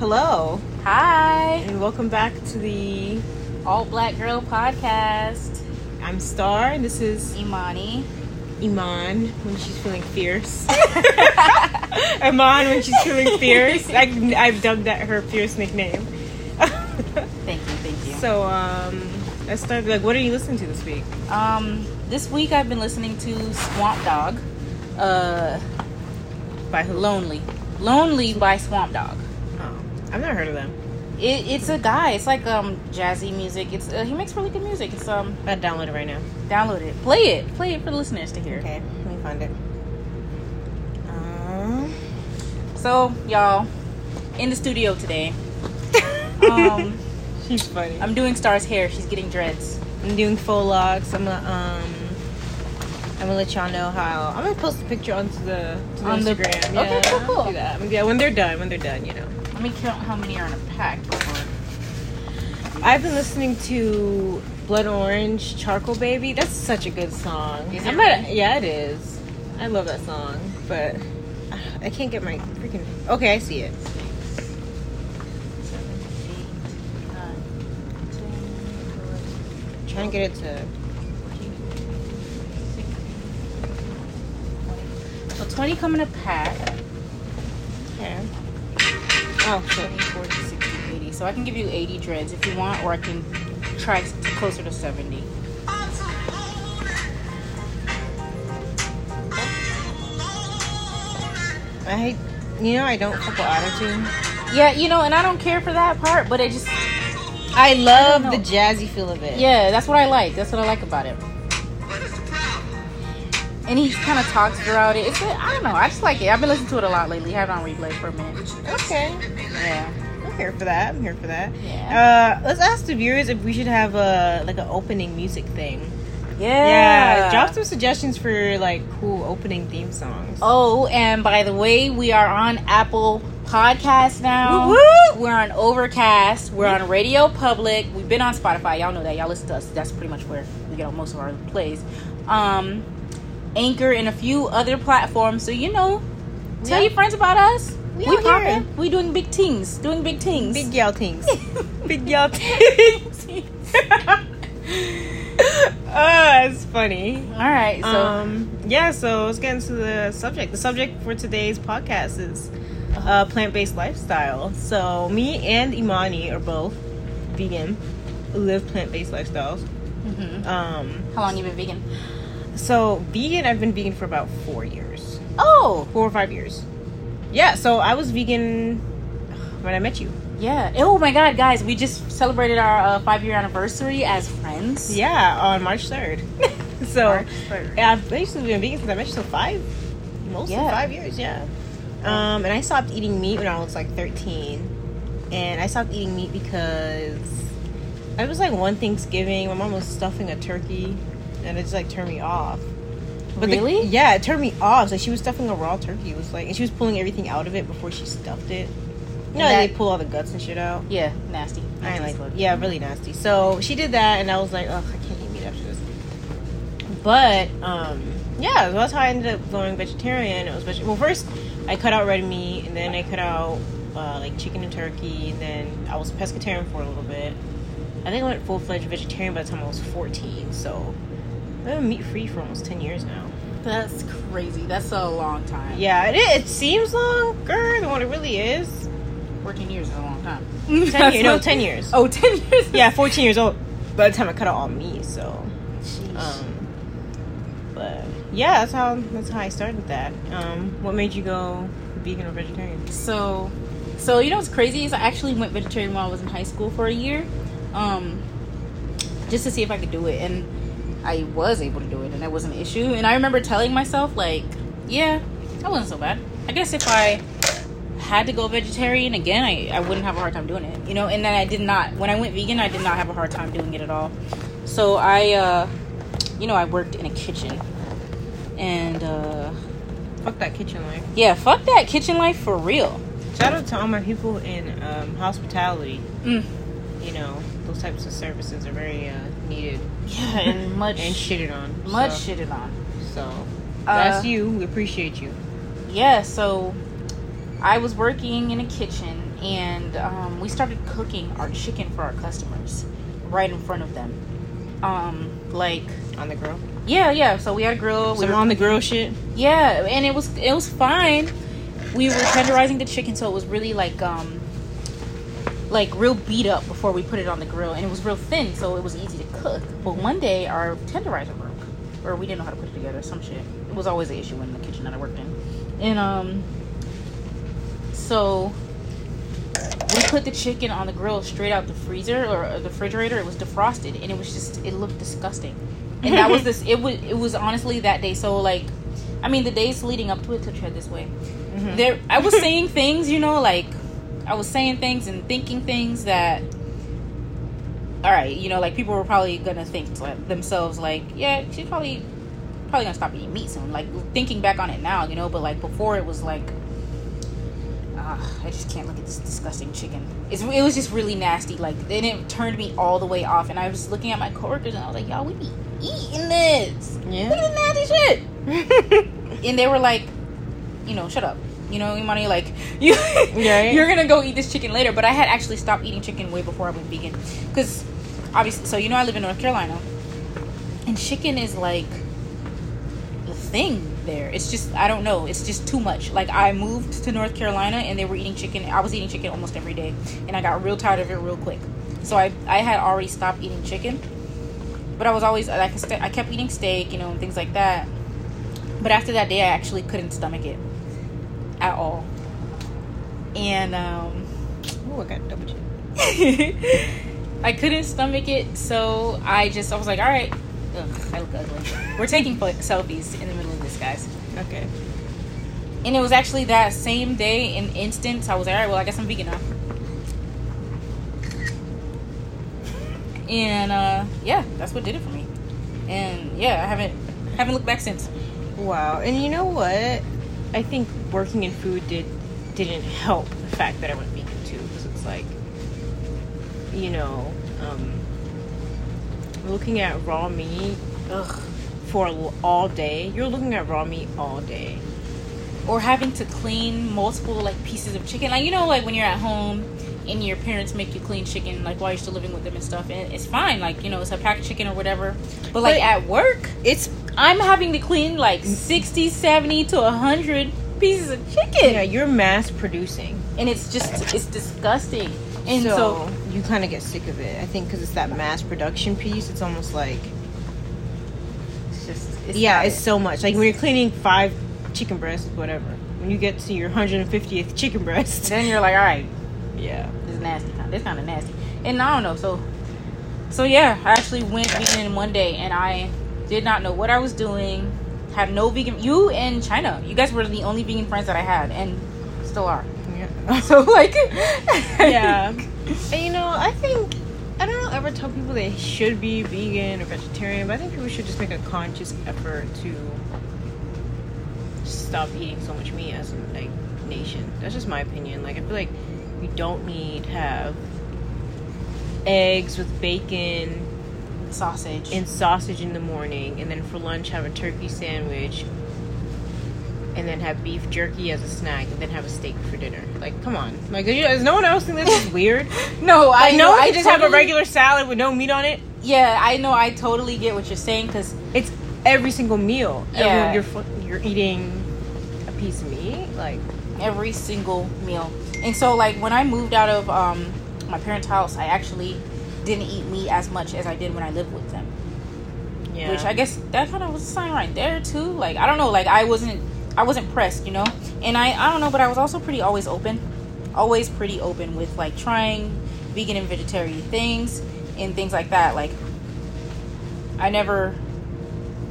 Hello. Hi. And welcome back to the All Black Girl Podcast. I'm Star, and this is Imani. Iman, when she's feeling fierce. Iman, when she's feeling fierce. I've dubbed that her fierce nickname. Thank you. So, let's start. Like, what are you listening to this week? This week I've been listening to Swamp Dog. By who? Lonely by Swamp Dog. Oh, I've never heard of them. It's a guy. It's like jazzy music. It's he makes really good music. It's I download it right now. Download it. Play it for the listeners to hear. Okay, let me find it. So y'all, in the studio today. She's funny. I'm doing Star's hair. She's getting dreads. I'm doing faux locks. I'm gonna let y'all know how. I'm gonna post a picture onto the Instagram. Yeah, okay, cool. Do that. Yeah, when they're done, you know. Let me count how many are in a pack. I've been listening to Blood Orange, Charcoal Baby. That's such a good song. Is it? Yeah, it is. I love that song, but I can't get my freaking. Okay, I see it. 7, 8, 9, 10. I'm trying to get it to. 20 come in a pack. Okay. Oh, 20, 40, 60, 80. So I can give you 80 dreads if you want, or I can try closer to 70. I don't couple autotune. Yeah, and I don't care for that part, but I love the jazzy feel of it. Yeah, that's what I like. That's what I like about it. And he kind of talks throughout it. I don't know. I just like it. I've been listening to it a lot lately. I have it on replay for a minute. Okay. Yeah. I'm here for that. Yeah. Let's ask the viewers if we should have an opening music thing. Yeah. Drop some suggestions for cool opening theme songs. Oh, and by the way, we are on Apple Podcasts now. Woo-woo! We're on Overcast. We're on Radio Public. We've been on Spotify. Y'all know that. Y'all listen to us. That's pretty much where we get most of our plays. Anchor and a few other platforms, so tell your friends about us. We popping. We doing big things, big y'all things. Big y'all things. It's funny. All right, so so let's get into the subject. The subject for today's podcast is plant-based lifestyle. So me and Imani are both vegan. We live plant-based lifestyles. Mm-hmm. How long you been vegan? So, vegan, I've been vegan for about 4 years. Oh! 4 or 5 years. Yeah, so I was vegan when I met you. Yeah. Oh my god, guys, we just celebrated our 5-year anniversary as friends. Yeah, on March 3rd. So, yeah, I've basically been vegan since I met you, so 5 years, yeah. And I stopped eating meat when I was 13. And I stopped eating meat because it was one Thanksgiving, my mom was stuffing a turkey. And it just turned me off. But really? Yeah, it turned me off. She was stuffing a raw turkey. It was and she was pulling everything out of it before she stuffed it. They pull all the guts and shit out. Yeah, nasty. I ain't yeah, really nasty. So she did that, and I was ugh, I can't eat meat after this. But so that's how I ended up going vegetarian. It was first I cut out red meat, and then I cut out chicken and turkey, and then I was pescatarian for a little bit. I think I went full fledged vegetarian by the time I was 14. So. I've been meat free for almost 10 years now. That's crazy. That's a long time. Yeah, it seems longer than what it really is. 14 years is a long time. 10 years. No, 10 years. Oh, 10 years. Yeah, 14 years old by the time I cut out all meat, so. Jeez. But yeah, that's how I started that. What made you go vegan or vegetarian? So what's crazy is I actually went vegetarian while I was in high school for a year. Just to see if I could do it, and I was able to do it, and that wasn't an issue. And I remember telling myself, that wasn't so bad. I guess if I had to go vegetarian again, I wouldn't have a hard time doing it, And then when I went vegan, I did not have a hard time doing it at all. So I, I worked in a kitchen. And, fuck that kitchen life. Yeah, fuck that kitchen life for real. Shout out to all my people in hospitality. Mm. Those types of services are very needed. Yeah, and much shitted on. So that's you. We appreciate you. Yeah, so I was working in a kitchen, and we started cooking our chicken for our customers right in front of them. Like on the grill. Yeah. So we had a grill. So we were on the grill shit. Yeah, and it was fine. We were tenderizing the chicken, so it was really like real beat up before we put it on the grill, and it was real thin, so it was easy to cook. But one day our tenderizer broke, or we didn't know how to put it together, some shit. It was always an issue in the kitchen that I worked in, and so we put the chicken on the grill straight out the freezer or the refrigerator. It was defrosted, and it looked disgusting. And that was this. It was honestly that day. So like, I mean, the days leading up to it tread this way. Mm-hmm. I was saying things, I was saying things and thinking things that, all right, people were probably gonna think to themselves, like, yeah, she's probably gonna stop eating meat soon. Like, thinking back on it now, but like before it was like, I just can't look at this disgusting chicken. It was just really nasty. Like, then it turned me all the way off, and I was looking at my coworkers, and I was like, y'all, we be eating this. Yeah. Look at this nasty shit. And they were like, shut up. Imani, you're gonna go eat this chicken later. But I had actually stopped eating chicken way before I went vegan, because obviously, I live in North Carolina, and chicken is like the thing there. It's just, I don't know, it's just too much. Like, I moved to North Carolina, and they were eating chicken. I was eating chicken almost every day, and I got real tired of it real quick. So I had already stopped eating chicken, but I was always like, I kept eating steak, and things like that. But after that day, I actually couldn't stomach it at all. And I got double check. I couldn't stomach it, so I was like, all right, I look ugly. We're taking selfies in the middle of this, guys. Okay. And it was actually that same day and instance I was like, all right, well, I guess I'm vegan now. And yeah, that's what did it for me. And yeah, I haven't looked back since. Wow. And you know what? I think working in food didn't help the fact that I went vegan too, because it's like, looking at raw meat for all day. You're looking at raw meat all day, or having to clean multiple pieces of chicken. When you're at home and your parents make you clean chicken while you're still living with them and stuff, and it's fine, it's a packed chicken or whatever. But at work, I'm having to clean 60, 70 to 100 pieces of chicken. Yeah, you're mass producing, and it's disgusting. And so you kind of get sick of it, I think, because it's that mass production piece. It's almost like it's so much. Like when you're cleaning 5 chicken breasts, whatever. When you get to your 150th chicken breast, then you're like, all right, yeah, this is nasty. This kind of nasty. And I don't know. So yeah, I actually went vegan one day, and I did not know what I was doing. Had no vegan. You and China, you guys were the only vegan friends that I had, and still are. Yeah. So yeah. And I think, I don't ever tell people they should be vegan or vegetarian, but I think people should just make a conscious effort to stop eating so much meat as a nation. That's just my opinion. I feel like we don't need to have eggs with bacon, sausage in the morning, and then for lunch have a turkey sandwich, and then have beef jerky as a snack, and then have a steak for dinner. Come on. Does no one else think this is weird? No, I know. I just have a regular salad with no meat on it. Yeah, I know. I totally get what you're saying, because it's every single meal. Yeah. You're eating a piece of meat, every single meal. And so, when I moved out of my parents' house, I actually didn't eat meat as much as I did when I lived with them. Yeah. Which I guess that kind of was a sign right there, too. I don't know. I wasn't pressed, and I don't know, but I was also always pretty open with trying vegan and vegetarian things and things like that. I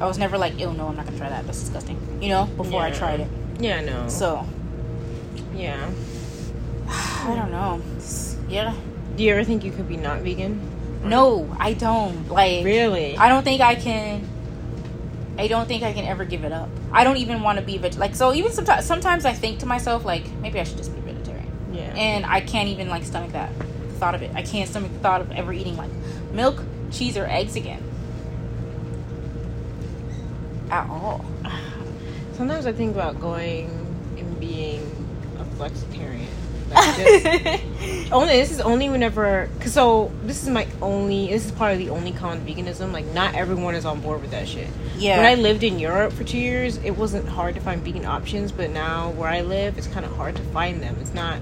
was never oh no, I'm not gonna try that, that's disgusting, before. Yeah. I tried it. Yeah, no. So yeah, I don't know. Yeah. Do you ever think you could be not vegan? No, I don't. Really? I don't think I can ever give it up. I don't even want to be so even sometimes I think to myself, maybe I should just be vegetarian. Yeah. And I can't even stomach that thought of it. I can't stomach the thought of ever eating milk, cheese, or eggs again at all. Sometimes I think about going and being a flexitarian. Like just, only this is only whenever. Cause so this is my only. This is probably the only con veganism. Like not everyone is on board with that shit. Yeah. When I lived in Europe for 2 years, it wasn't hard to find vegan options. But now where I live, it's kind of hard to find them. It's not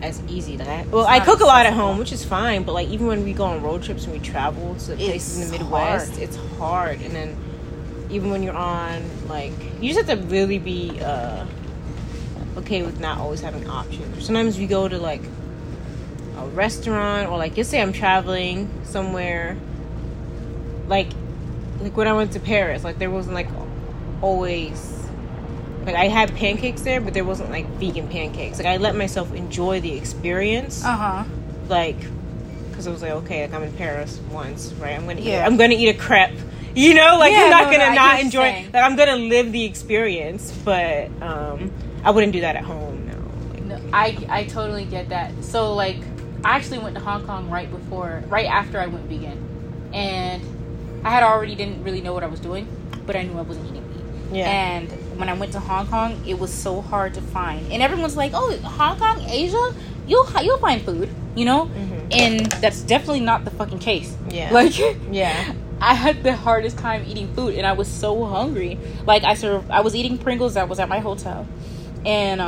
as easy. Like I cook a lot at home, which is fine. But like even when we go on road trips and we travel to places in the Midwest, it's hard. And then even when you're on like, you just have to really be. Okay with not always having options. Sometimes we go to like a restaurant or like, let's say I'm traveling somewhere like when I went to Paris, like there wasn't like always like I had pancakes there, but there wasn't like vegan pancakes. Like I let myself enjoy the experience. Like because I was like, okay, like I'm in Paris once, right? I'm gonna eat a crepe. You know, like you're not gonna not enjoy. Like I'm gonna live the experience, but I wouldn't do that at home, no. I totally get that. So, like, I actually went to Hong Kong right after I went vegan. And I had already didn't really know what I was doing, but I knew I wasn't eating meat. Yeah. And when I went to Hong Kong, it was so hard to find. And everyone's like, oh, Hong Kong, Asia, you'll find food, you know? Mm-hmm. And that's definitely not the fucking case. Yeah. Like, yeah. I had the hardest time eating food, and I was so hungry. Like, I was eating Pringles that was at my hotel. And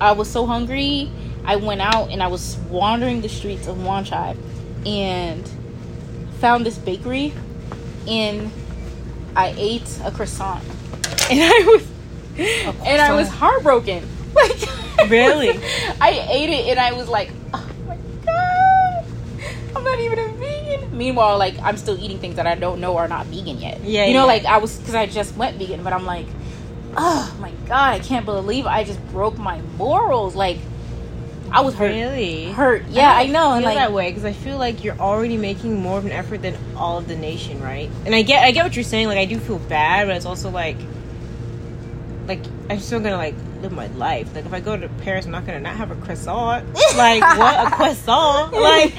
I was so hungry, I went out and I was wandering the streets of Wan Chai and found this bakery, and I ate a croissant. And I was heartbroken. Like, really? I ate it and I was like, oh my God, I'm not even a vegan. Meanwhile, like, I'm still eating things that I don't know are not vegan yet. Yeah. You know, like, I was, because I just went vegan, but I'm like, oh my God, I can't believe I just broke my morals. Like, I was hurt. Really? Hurt. Yeah, I know. I feel like, that way, because I feel like you're already making more of an effort than all of the nation, right? And I get what you're saying. Like, I do feel bad, but it's also like I'm still gonna like live my life. Like, if I go to Paris, I'm not gonna not have a croissant. Like, what? A croissant? Like,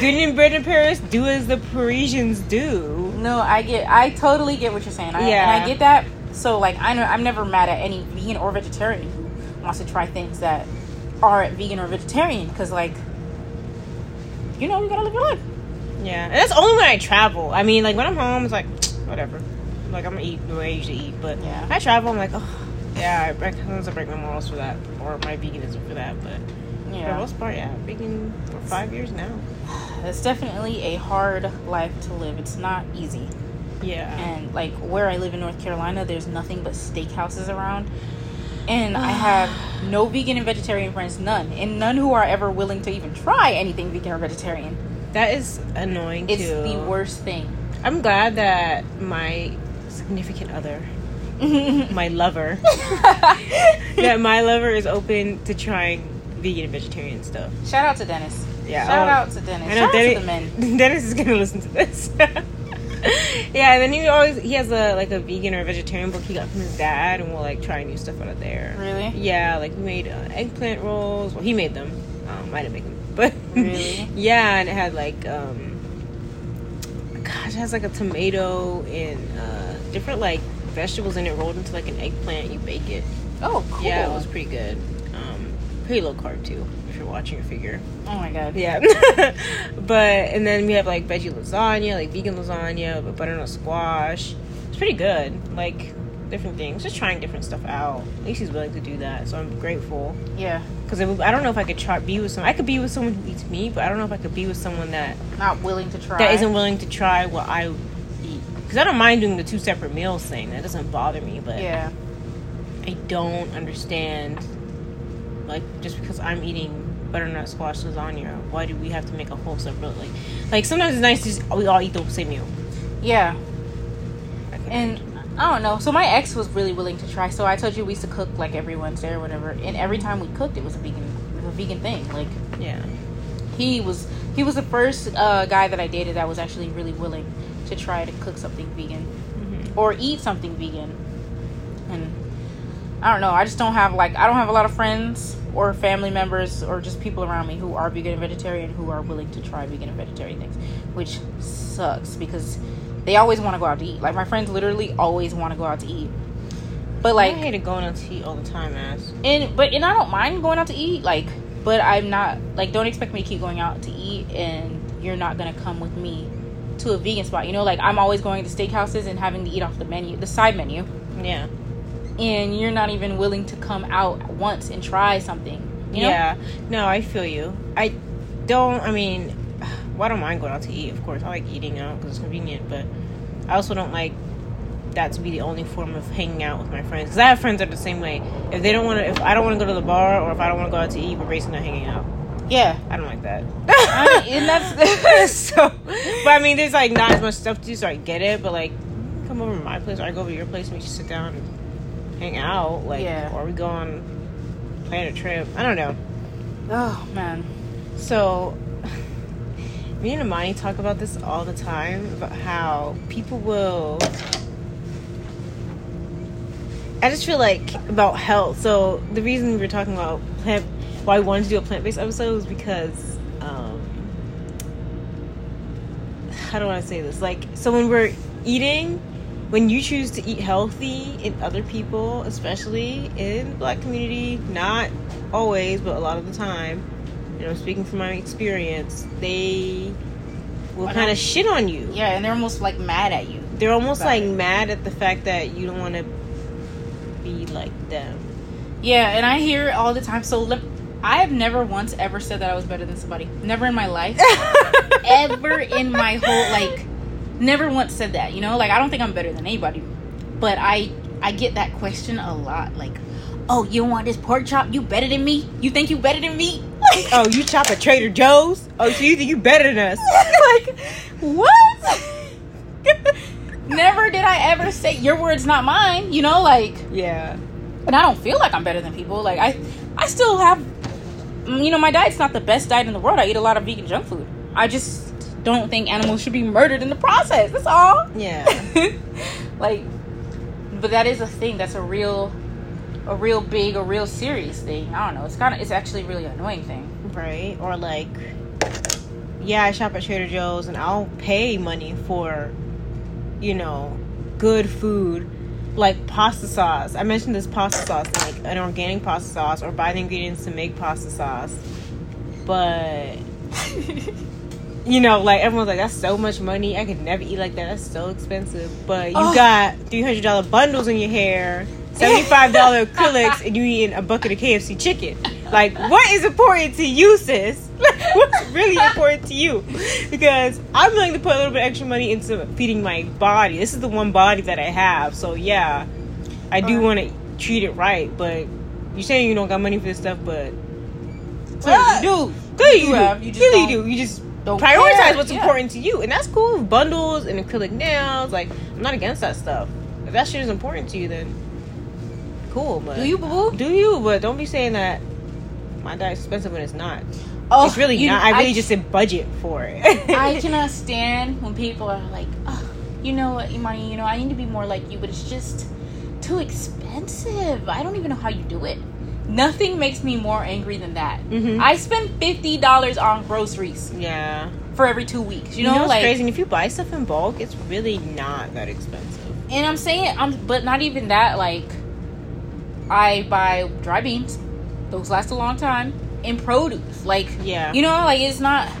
good bread in Paris, do as the Parisians do. No, I totally get what you're saying. And I get that. So, like, I know I'm never mad at any vegan or vegetarian who wants to try things that aren't vegan or vegetarian. Because, like, you know, you gotta live your life. Yeah. And that's only when I travel. I mean, like, when I'm home, it's like, whatever. Like, I'm gonna eat the way I usually eat. But yeah. I travel, I'm like, oh, yeah, sometimes I break my morals for that. Or my veganism for that. But yeah. For the most part, yeah, I've been vegan for 5 years now. It's definitely a hard life to live. It's not easy. Yeah. And like where I live in North Carolina, there's nothing but steakhouses around, and I have no vegan and vegetarian friends, none who are ever willing to even try anything vegan or vegetarian. That is annoying. It's too. The worst thing. I'm glad that my significant other, my lover, that my lover is open to trying vegan and vegetarian stuff. Shout out to Dennis. Yeah. Shout out to Dennis. I know. Shout out to the men. Dennis is gonna listen to this. Yeah, and then he has a vegan or vegetarian book he got from his dad, and we'll like try new stuff out of there. Really? Yeah, like we made eggplant rolls. Well, he made them. I didn't make them, but really? Yeah, and it had like it has like a tomato and different like vegetables in it rolled into like an eggplant. You bake it. Oh, cool. Yeah, it was pretty good. Pretty low carb too. You're watching your figure. Oh my God. Yeah. And then we have like veggie lasagna, like vegan lasagna with butternut squash. It's pretty good. Like different things, just trying different stuff out. At least he's willing to do that, so I'm grateful. Yeah, because I don't know if I could be with someone. I could be with someone who eats meat, but I don't know if I could be with someone that not willing to try, that isn't willing to try what I eat. Because I don't mind doing the two separate meals thing. That doesn't bother me. But yeah, I don't understand, like, just because I'm eating butternut squash lasagna, why do we have to make a whole separate like sometimes it's nice to just, we all eat the same meal. Yeah. And I don't know, so my ex was really willing to try. So I told you we used to cook like every Wednesday or whatever, and every time we cooked it was a vegan thing. Like, yeah, he was the first guy that I dated that was actually really willing to try to cook something vegan, mm-hmm. or eat something vegan. And I don't know, I just don't have a lot of friends or family members or just people around me who are vegan and vegetarian who are willing to try vegan and vegetarian things, which sucks because they always want to go out to eat. Like, my friends literally always want to go out to eat. But like, I hated going out to eat all the time, ass. And I don't mind going out to eat, like, but I'm not like, don't expect me to keep going out to eat, and you're not gonna come with me to a vegan spot. You know, like, I'm always going to steakhouses and having to eat off the menu, the side menu. Yeah. And you're not even willing to come out once and try something. You know? Yeah. No, I feel you. I don't mind going out to eat, of course. I like eating out because it's convenient, but I also don't like that to be the only form of hanging out with my friends. Because I have friends that are the same way. If I don't want to go to the bar, or if I don't want to go out to eat, we're basically not hanging out. Yeah. I don't like that. And that's... so... But, I mean, there's, like, not as much stuff to do, so I get it. But, like, come over to my place, or I go over to your place, and we just sit down and hang out. Like, yeah. Or we go on... plan a trip. I don't know. Oh, man. So... me and Imani talk about this all the time, about how people will... I just feel like about health. So the reason we were talking about why I wanted to do a plant-based episode was because, how do I say this? Like, so when we're eating, when you choose to eat healthy in other people, especially in the Black community, not always, but a lot of the time, and I'm speaking from my experience, they will kind of shit on you. Yeah, and they're almost like mad at you. They're almost like mad at the fact that you don't want to be like them. Yeah, and I hear it all the time. So I have never once ever said that I was better than somebody. Never in my life. Ever in my whole, like, never once said that, you know? Like, I don't think I'm better than anybody. But I get that question a lot. Like, oh, you want this pork chop? You better than me? You think you better than me? Like, oh, you chop at Trader Joe's? Oh, so you think you better than us? Like, what? Never did I ever say your words, not mine, you know, like, yeah. And I don't feel like I'm better than people. Like, I still have, you know, my diet's not the best diet in the world. I eat a lot of vegan junk food. I just don't think animals should be murdered in the process. That's all. Yeah. Like, but that is a thing. That's a real serious thing. I don't know. It's actually a really annoying thing. Right. Or like, yeah, I shop at Trader Joe's and I'll pay money for, you know, good food, like pasta sauce. I mentioned this pasta sauce, like an organic pasta sauce, or buy the ingredients to make pasta sauce. But, you know, like, everyone's like, that's so much money. I could never eat like that. That's so expensive. But you got $300 bundles in your hair, $75 acrylics, and you eating a bucket of KFC chicken. Like, what is important to you, sis? Like, what's really important to you? Because I'm willing to put a little bit extra money into feeding my body. This is the one body that I have. So, yeah, I do want to treat it right. But you're saying you don't got money for this stuff, but... you do. You do. You just don't prioritize what's important to you. And that's cool. Bundles and acrylic nails. Like, I'm not against that stuff. If that shit is important to you, then cool. But do you, boo-boo? Do you, but don't be saying that my diet's expensive when it's not. Oh, it's really not. I just said budget for it. I cannot stand when people are like, oh, you know what, Imani, you know, I need to be more like you, but it's just too expensive. I don't even know how you do it. Nothing makes me more angry than that. Mm-hmm. I spend $50 on groceries. Yeah. For every 2 weeks. You know what's like crazy? And if you buy stuff in bulk, it's really not that expensive. And I'm saying, but not even that. Like, I buy dry beans. Those last a long time. And produce, like, yeah, you know, like, it's not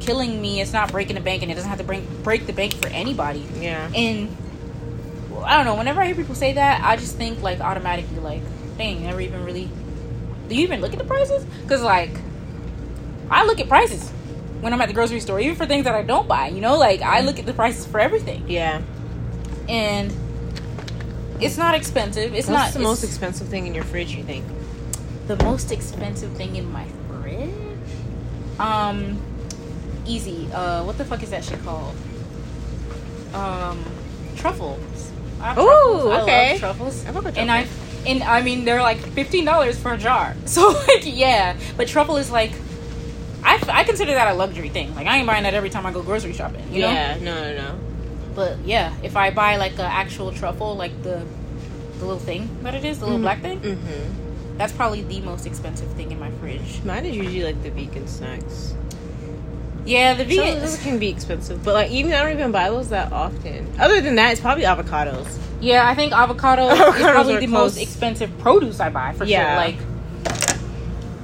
killing me, it's not breaking the bank, and it doesn't have to break the bank for anybody. Yeah. And I don't know, whenever I hear people say that, I just think, like, automatically, like, dang, never even really, do you even look at the prices? Because, like, I look at prices when I'm at the grocery store, even for things that I don't buy, you know, like, I look at the prices for everything. Yeah. And it's not expensive. It's not the most expensive thing in your fridge, you think? The most expensive thing in my fridge? Easy. What the fuck is that shit called? Truffles. Ooh, okay. I love truffles. I love truffles. And I mean, they're like $15 for a jar. So, like, yeah. But truffle is like, I consider that a luxury thing. Like, I ain't buying that every time I go grocery shopping, you know? Yeah, no. But, yeah, if I buy, like, an actual truffle, like the little thing that it is, the little black thing. Mm-hmm. That's probably the most expensive thing in my fridge. Mine is usually like the vegan snacks. Yeah, the vegan those can be expensive, but like even I don't even buy those that often. Other than that, it's probably avocados. Yeah, I think avocados is probably the most expensive produce I buy for sure. Like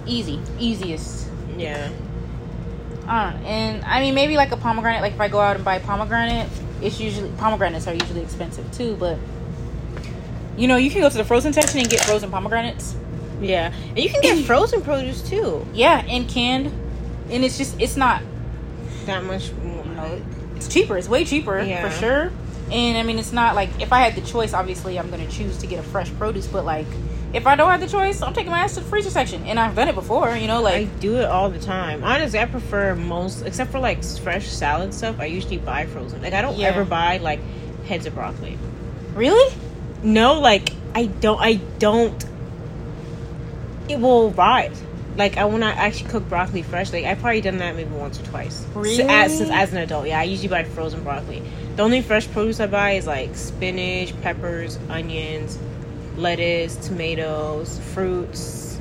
easiest. Yeah. And I mean maybe like a pomegranate. Like if I go out and buy pomegranate, it's usually pomegranates are usually expensive too. But you know you can go to the frozen section and get frozen pomegranates. Yeah, and you can get frozen produce too. Yeah, and canned, and it's just it's not that much more. You know, it's cheaper. It's way cheaper for sure. And I mean, it's not like if I had the choice, obviously I'm gonna choose to get a fresh produce. But like, if I don't have the choice, I'm taking my ass to the freezer section. And I've done it before, you know. Like I do it all the time. Honestly, I prefer most, except for like fresh salad stuff. I usually buy frozen. Like I don't ever buy like heads of broccoli. Really? No, like I don't. It will rot. Like I will not actually cook broccoli fresh. Like I've probably done that maybe once or twice. Really? Since as an adult, yeah, I usually buy frozen broccoli. The only fresh produce I buy is like spinach, peppers, onions, lettuce, tomatoes, fruits,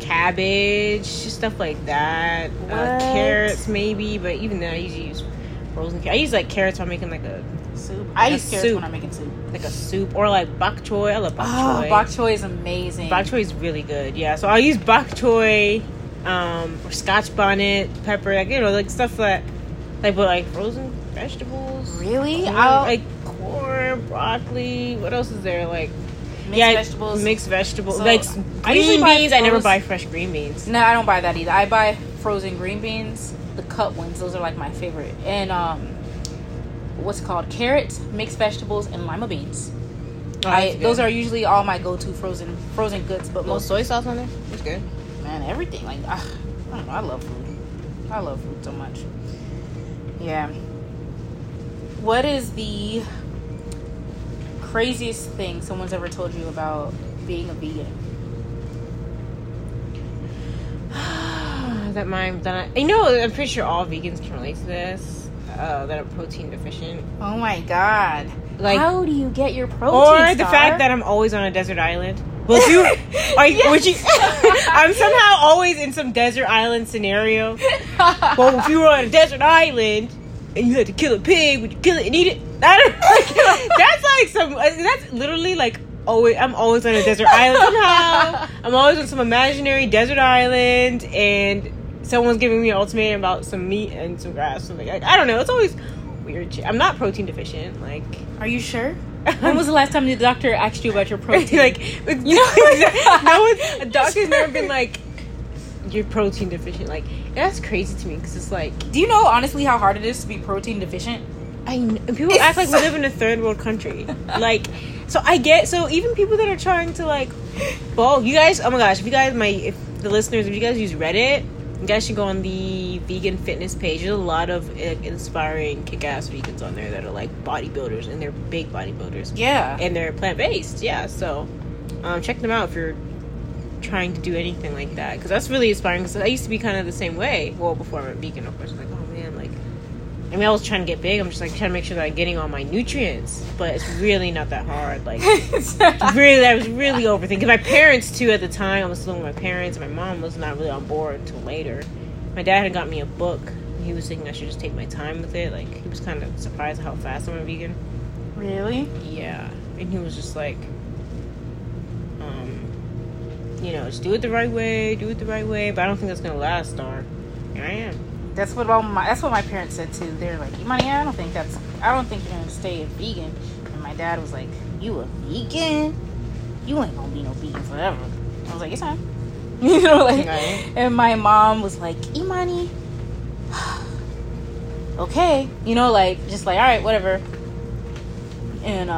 cabbage, stuff like that. Carrots maybe, but even then I usually use frozen carrots. I use like carrots when I'm making like a soup. I use carrots when I'm making soup. Like a soup or like bok choy. I love bok choy. Bok choy is amazing. Bok choy is really good. Yeah, so I'll use bok choy, or scotch bonnet, pepper, like you know, like stuff that, like but like frozen vegetables. Really? Like corn, broccoli. What else is there? Like mixed vegetables. So like green beans. I never buy fresh green beans. No, I don't buy that either. I buy frozen green beans, the cut ones. Those are like my favorite. And what's it called? Carrots, mixed vegetables, and lima beans. Oh, those are usually all my go-to frozen goods. But most soy sauce on there. It's good. Man, everything like I don't know. I love food. I love food so much. Yeah. What is the craziest thing someone's ever told you about being a vegan? I know. I'm pretty sure all vegans can relate to this. That are protein deficient. Oh my god! Like, how do you get your protein? The fact that I'm always on a desert island. Will you? I'm somehow always in some desert island scenario. Well, if you were on a desert island and you had to kill a pig, would you kill it and eat it? That's literally like always. I'm always on a desert island somehow. I'm always on some imaginary desert island, and someone's giving me an ultimatum about some meat and some grass. Something like I don't know. It's always weird. I'm not protein deficient. Like, are you sure? When was the last time the doctor asked you about your protein? Like, you know, a doctor's never been like, you're protein deficient. Like, that's crazy to me because it's like, do you know honestly how hard it is to be protein deficient? I know. People act like we live in a third world country. Like, so even people that are trying to like bulk, you guys. Oh my gosh, if the listeners, if you guys use Reddit, you guys should go on the vegan fitness page. There's a lot of inspiring kick-ass vegans on there that are like bodybuilders, and they're big bodybuilders. Yeah, and they're plant-based. Yeah, so check them out if you're trying to do anything like that, because that's really inspiring. Because I used to be kind of the same way. Well, before I went vegan, of course, I was like, oh man, like I mean, I was trying to get big. I'm just like trying to make sure that I'm getting all my nutrients, but it's really not that hard. Like, I was really overthinking. Cause my parents too at the time. I was living with my parents, and my mom was not really on board until later. My dad had got me a book. He was thinking I should just take my time with it. Like, he was kind of surprised at how fast I went vegan. Really? Yeah, and he was just like, you know, just do it the right way. But I don't think that's gonna last. Or here I am. That's what my parents said too. They're like, Imani, I don't think you're gonna stay a vegan. And my dad was like, you a vegan? You ain't gonna be no vegan forever. I was like, it's fine. You know, like. Right. And my mom was like, Imani, okay, you know, like, just like, all right, whatever. And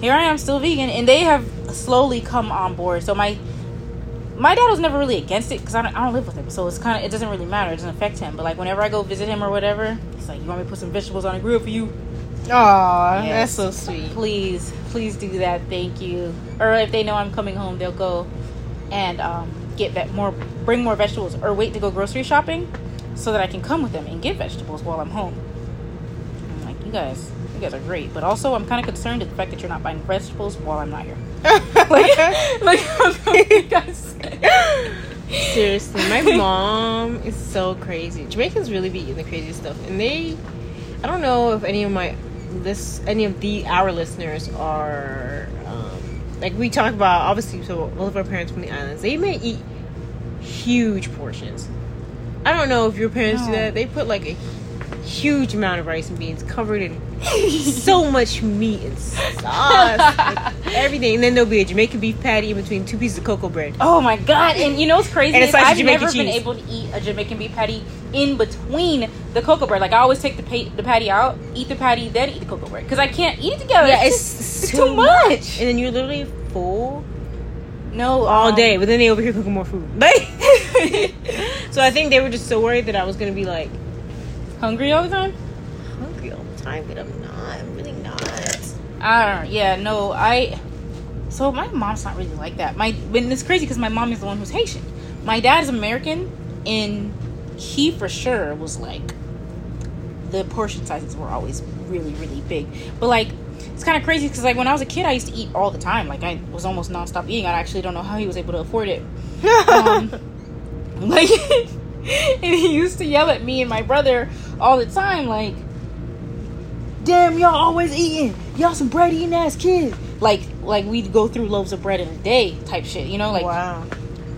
here I am, still vegan, and they have slowly come on board. So my dad was never really against it because I don't live with him, so it's kind of, it doesn't really matter. It doesn't affect him. But like whenever I go visit him or whatever, he's like, "You want me to put some vegetables on the grill for you?" Aw, yes. That's so sweet. Please do that. Thank you. Or if they know I'm coming home, they'll go and bring more vegetables, or wait to go grocery shopping so that I can come with them and get vegetables while I'm home. I'm like, you guys are great, but also I'm kind of concerned at the fact that you're not buying vegetables while I'm not here. like, Seriously, my mom is so crazy. Jamaicans really be eating the craziest stuff, and I don't know if any of our listeners are like, we talk about, obviously, so both of our parents from the islands, they may eat huge portions. I don't know if your parents do that. They put like a huge amount of rice and beans covered in so much meat and sauce, like everything, and then there'll be a Jamaican beef patty in between two pieces of cocoa bread. Oh my god. And you know what's crazy is I've never been able to eat a Jamaican beef patty in between the cocoa bread. Like, I always take the patty out, eat the patty, then eat the cocoa bread, because I can't eat it together. Yeah, it's too much. And then you're literally full all day, but then they over here cooking more food. So I think they were just so worried that I was gonna be like hungry all the time, but I'm really not. So my mom's not really like that. When it's crazy because my mom is the one who's Haitian. My dad is American, and he for sure was like, the portion sizes were always really, really big. But like, it's kind of crazy because like when I was a kid, I used to eat all the time. Like, I was almost nonstop eating. I actually don't know how he was able to afford it. And he used to yell at me and my brother all the time, like, damn, y'all always eating. Y'all some bread eating ass kids. Like we'd go through loaves of bread in a day type shit, you know? Like, wow.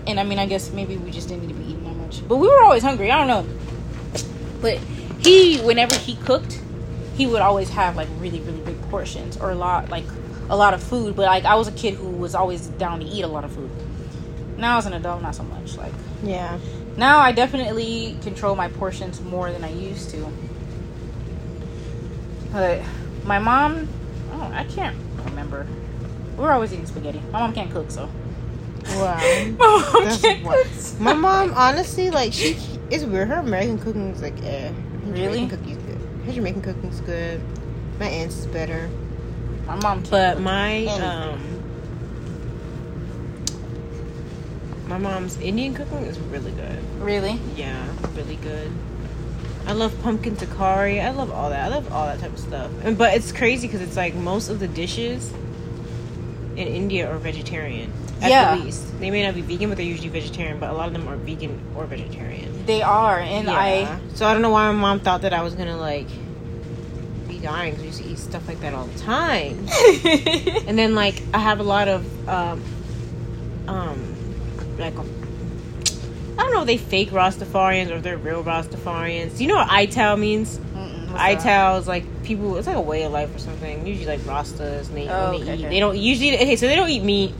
And I mean, I guess maybe we just didn't need to be eating that much. But we were always hungry. I don't know. But whenever he cooked, he would always have like really, really big portions or a lot of food. But like, I was a kid who was always down to eat a lot of food. Now as an adult, not so much. Like, yeah. Now I definitely control my portions more than I used to. But my mom, I can't remember. We're always eating spaghetti. My mom can't cook, so. Wow. My mom, honestly, like, it's weird. Her American cooking is like, eh. Really? Her Jamaican cooking is good. My aunt's is better. My mom can't cook. But my mom's Indian cooking is really good. Really? Yeah, really good. I love pumpkin takari. I love all that. I love all that type of stuff. But it's crazy because it's like most of the dishes in India are vegetarian. At the least. They may not be vegan, but they're usually vegetarian. But a lot of them are vegan or vegetarian. They are. So I don't know why my mom thought that I was going to like be dying, because we used to eat stuff like that all the time. And then like I have a lot of... like, I don't know if they fake Rastafarians or if they're real Rastafarians. Do you know what ITAL means? ITAL is like people, it's like a way of life or something. Usually like Rastas, and they don't usually, so they don't eat meat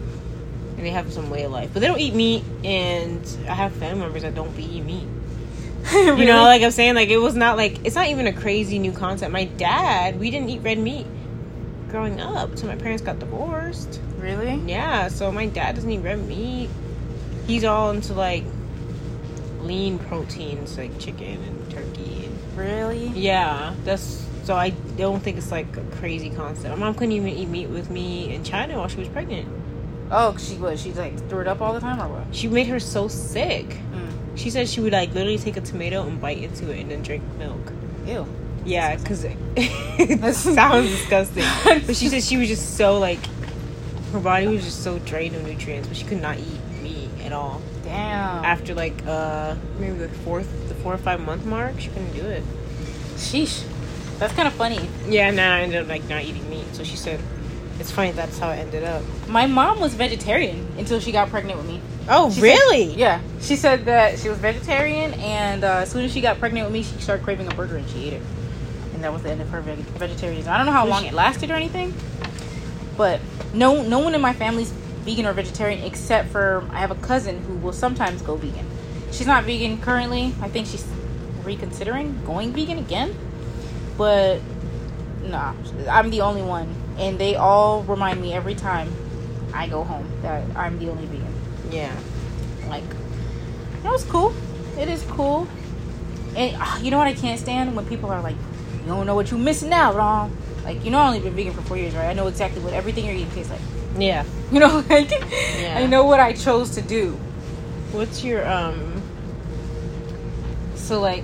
and they have some way of life. But they don't eat meat, and I have family members that don't be eating meat. Really? You know, like I'm saying, like it was not like, it's not even a crazy new concept. My dad, we didn't eat red meat growing up until my parents got divorced. Really? Yeah, so my dad doesn't eat red meat. He's all into like lean proteins, like chicken and turkey. Really? Yeah. So I don't think it's like a crazy concept. My mom couldn't even eat meat with me in China while she was pregnant. Oh, she's like threw it up all the time, or what? She made her so sick. Mm. She said she would like literally take a tomato and bite into it and then drink milk. Ew. Yeah, because that sounds disgusting. But she said she was just so like, her body was just so drained of nutrients, but she could not eat at all. Damn. After like maybe the 4 or 5 month mark, she couldn't do it. Sheesh. That's kind of funny. Yeah, now I ended up like not eating meat. So she said, it's funny that's how it ended up. My mom was vegetarian until she got pregnant with me. Oh, really? Yeah. She said that she was vegetarian, and as soon as she got pregnant with me, she started craving a burger and she ate it. And that was the end of her vegetarianism. I don't know how long it lasted or anything, but no one in my family's vegan or vegetarian, except for I have a cousin who will sometimes go vegan. She's not vegan currently. I think she's reconsidering going vegan again, but nah, I'm the only one, and they all remind me every time I go home that I'm the only vegan. Yeah, like that was cool. It is cool. And you know what I can't stand? When people are like, you don't know what you're missing out on. Like, you know, I've only been vegan for 4 years, right? I know exactly what everything you're eating tastes like. Yeah. You know, like, yeah. I know what I chose to do. What's your, so, like,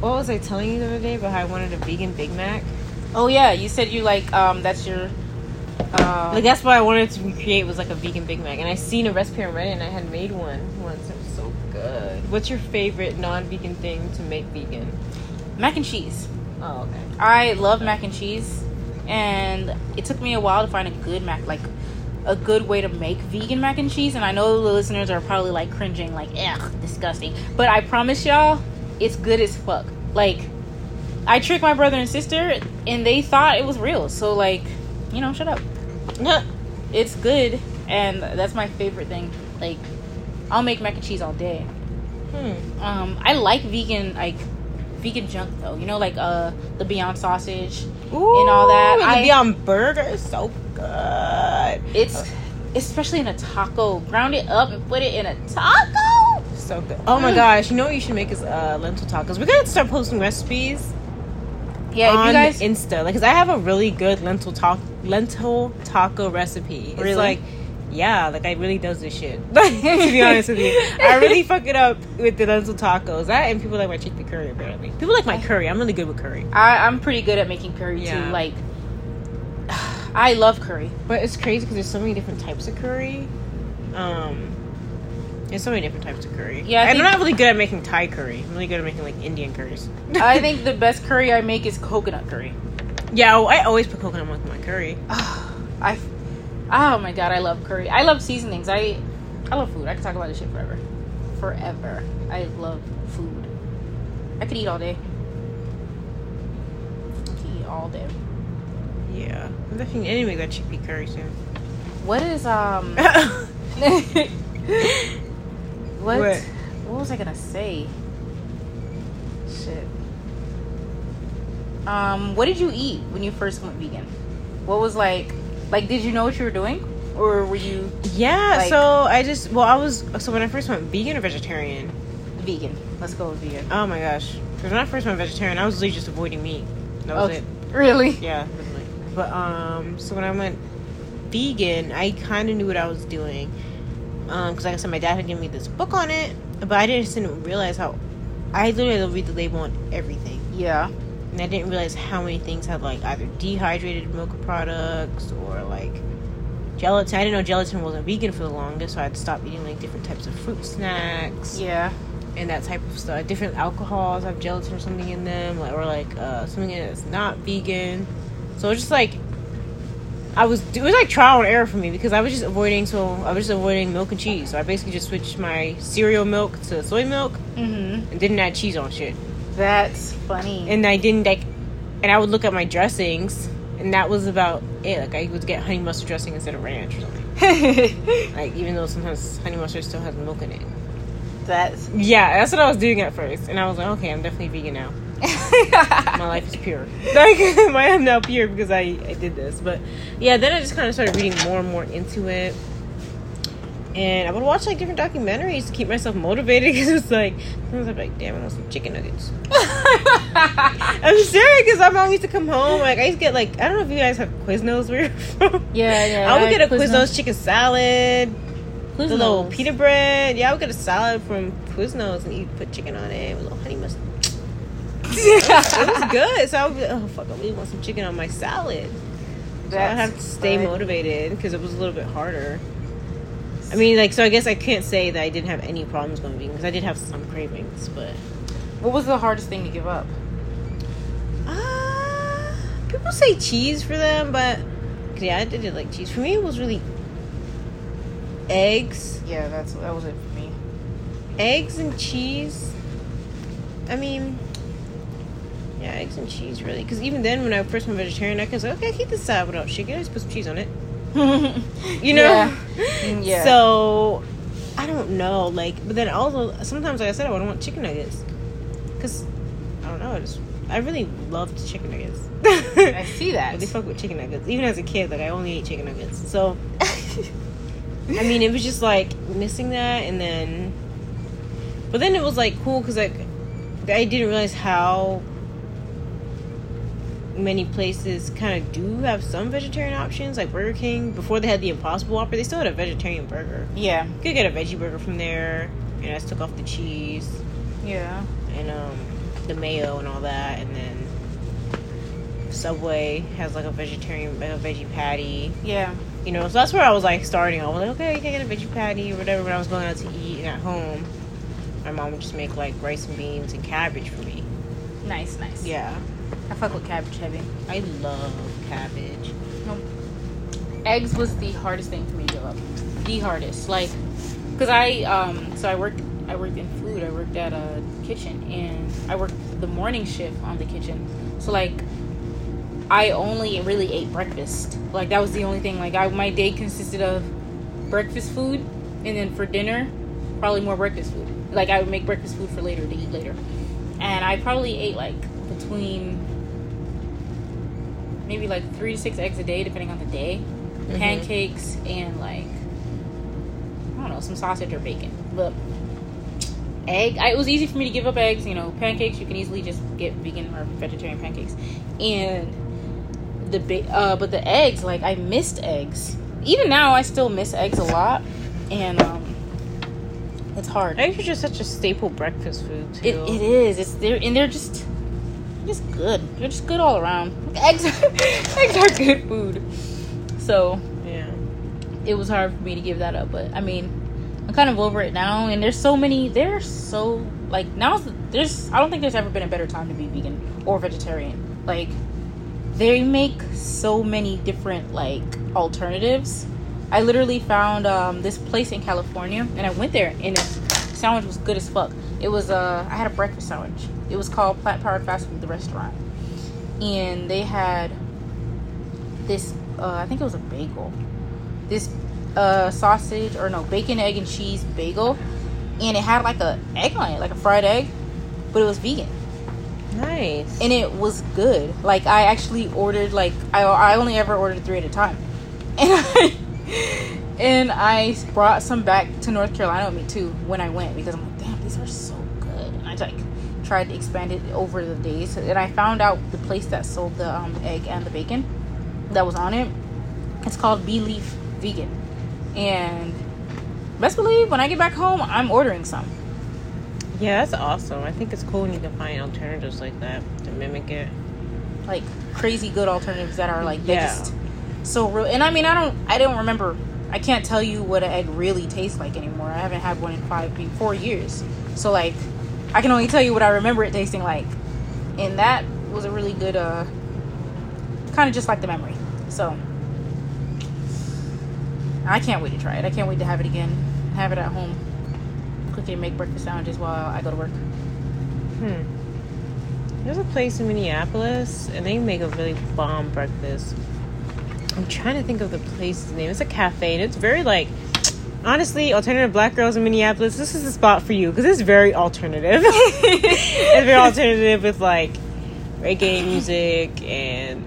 what was I telling you the other day about how I wanted a vegan Big Mac? Oh, yeah. You said you, like, that's your, like, that's what I wanted to recreate was, like, a vegan Big Mac. And I seen a recipe on Reddit, and I had made one once. It was good. What's your favorite non-vegan thing to make vegan? Mac and cheese. Oh, okay. I love mac and cheese, and it took me a while to find a good way to make vegan mac and cheese. And I know the listeners are probably like cringing, like, ugh, disgusting. But I promise y'all, it's good as fuck. Like, I tricked my brother and sister, and they thought it was real. So, like, you know, shut up. It's good, and that's my favorite thing. Like, I'll make mac and cheese all day. I like vegan junk though. You know, like the Beyond sausage. Ooh, and all that. The Beyond burger is so good. It's especially in a taco. Ground it up and put it in a taco. So good. Oh my gosh! You know what you should make is lentil tacos. We're gonna start posting recipes. Yeah, if on you guys Insta, like, cause I have a really good lentil taco recipe. It's really? Like, yeah, like, I really does this shit. To be honest with you, I really fuck it up with the lentil tacos. That and people like my chickpea curry. Apparently, people like my curry. I'm really good with curry. I'm pretty good at making curry too. Like, I love curry, but it's crazy because there's so many different types of curry. There's so many different types of curry. Yeah, and I'm not really good at making Thai curry. I'm really good at making like Indian curries. I think the best curry I make is coconut curry. Yeah, well, I always put coconut milk in my curry. Oh my god, I love curry. I love seasonings. I love food. I can talk about this shit forever. I love food. I could eat all day. Yeah. I'm definitely gonna make that chickpea curry soon. What is What was I gonna say? Shit. What did you eat when you first went vegan? What was like did you know what you were doing? Or were you when I first went vegan or vegetarian? Vegan. Let's go with vegan. Oh my gosh. Because when I first went vegetarian, I was literally just avoiding meat. That was it. Really? Yeah, definitely. But so when I went vegan, I kind of knew what I was doing. Because like I said, my dad had given me this book on it, but I didn't realize how I literally read the label on everything. Yeah. And I didn't realize how many things had like either dehydrated milk products or like gelatin. I didn't know gelatin wasn't vegan for the longest, so I'd stop eating like different types of fruit snacks. Yeah. And that type of stuff. Different alcohols have gelatin or something in them, or something that's not vegan. So it's just like it was like trial and error for me because I was just avoiding milk and cheese. So I basically just switched my cereal milk to soy milk and didn't add cheese on shit. That's funny. And I didn't and I would look at my dressings, and that was about it. Like, I would get honey mustard dressing instead of ranch or something. Like, even though sometimes honey mustard still has milk in it. That's what I was doing at first, and I was like, okay, I'm definitely vegan now. My life is pure. Like, I am now pure because I did this. But yeah, then I just kind of started reading more and more into it, and I would watch like different documentaries to keep myself motivated because it's like sometimes I'm like, damn, I want some chicken nuggets. I'm serious because my mom used to come home. Like, I used to get like, I don't know if you guys have Quiznos where you're from. Yeah. I would get a Quiznos chicken salad. Quiznos. The little pita bread. Yeah, I would get a salad from Quiznos and you'd put chicken on it with a little honey mustard. It was good. So I would be like, oh fuck, I really want some chicken on my salad. So I'd have to stay motivated because it was a little bit harder. I mean, like, so I guess I can't say that I didn't have any problems going vegan because I did have some cravings, but... What was the hardest thing to give up? People say cheese for them, but... Yeah, I did like cheese. For me, it was really... eggs. Yeah, that was it for me. Eggs and cheese. I mean... Yeah, eggs and cheese, really. Because even then, when I first went vegetarian, I could say, okay, I can eat this salad without chicken. I just put some cheese on it. You know? Yeah. So, I don't know. Like, but then also, sometimes, like I said, I wouldn't want chicken nuggets. Because, I don't know, I really loved chicken nuggets. I see that. But they fuck with chicken nuggets. Even as a kid, like, I only ate chicken nuggets. So, I mean, it was just, like, missing that. And then, but then it was, like, cool because, like, I didn't realize how many places kind of do have some vegetarian options, like Burger King. Before they had the Impossible Whopper, they still had a vegetarian burger. Yeah, you could get a veggie burger from there, and I just took off the cheese. Yeah, and the mayo and all that. And then Subway has like a vegetarian, like a veggie patty. Yeah, you know, so that's where I was like starting. I was like, okay, you can get a veggie patty or whatever. When I was going out to eat and at home, mom would just make like rice and beans and cabbage for me. Nice, nice. Yeah. I fuck with cabbage heavy. I love cabbage. Nope. Eggs was the hardest thing for me to give up. The hardest. Like, because I worked in food. I worked at a kitchen, and I worked the morning shift on the kitchen. So, like, I only really ate breakfast. Like, that was the only thing. Like, my day consisted of breakfast food, and then for dinner, probably more breakfast food. Like, I would make breakfast food for later to eat later. And I probably ate, like, between maybe, like, 3 to 6 eggs a day, depending on the day. Mm-hmm. Pancakes and, like, I don't know, some sausage or bacon. But it was easy for me to give up eggs. You know, pancakes, you can easily just get vegan or vegetarian pancakes. And but the eggs, like, I missed eggs. Even now, I still miss eggs a lot. And it's hard. Eggs are just such a staple breakfast food, too. It is. They're just good. They're just good all around. Eggs are good food. So, yeah, it was hard for me to give that up. But, I mean, I'm kind of over it now, and I don't think there's ever been a better time to be vegan or vegetarian. Like, they make so many different, like, alternatives. I literally found this place in California, and I went there, and the sandwich was good as fuck. It was I had a breakfast sandwich. It was called Plant Power Fast Food, the restaurant, and they had this I think it was a bagel, this sausage, or no, bacon, egg, and cheese bagel, and it had like a egg on it, like a fried egg, but it was vegan. Nice. And it was good. Like, I actually ordered, like, I only ever ordered 3 at a time, and I brought some back to North Carolina with me too when I went, because I'm like, damn, these are so good. And I like tried to expand it over the days, and I found out the place that sold the egg and the bacon that was on it. It's called Bee Leaf Vegan. And best believe, when I get back home, I'm ordering some. Yeah, that's awesome. I think it's cool when you can find alternatives like that to mimic it. Like, crazy good alternatives that are, like, they're just so real. And, I mean, I don't remember. I can't tell you what an egg really tastes like anymore. I haven't had one in 4 years. So, like, I can only tell you what I remember it tasting like. And that was a really good, kind of just like the memory. So, I can't wait to try it. I can't wait to have it again. Have it at home. Quickly make breakfast sandwiches while I go to work. There's a place in Minneapolis, and they make a really bomb breakfast. I'm trying to think of the place's name. It's a cafe, and it's very, like, honestly, alternative black girls in Minneapolis, this is the spot for you, because it's very alternative. It's very alternative with, like, reggae music and,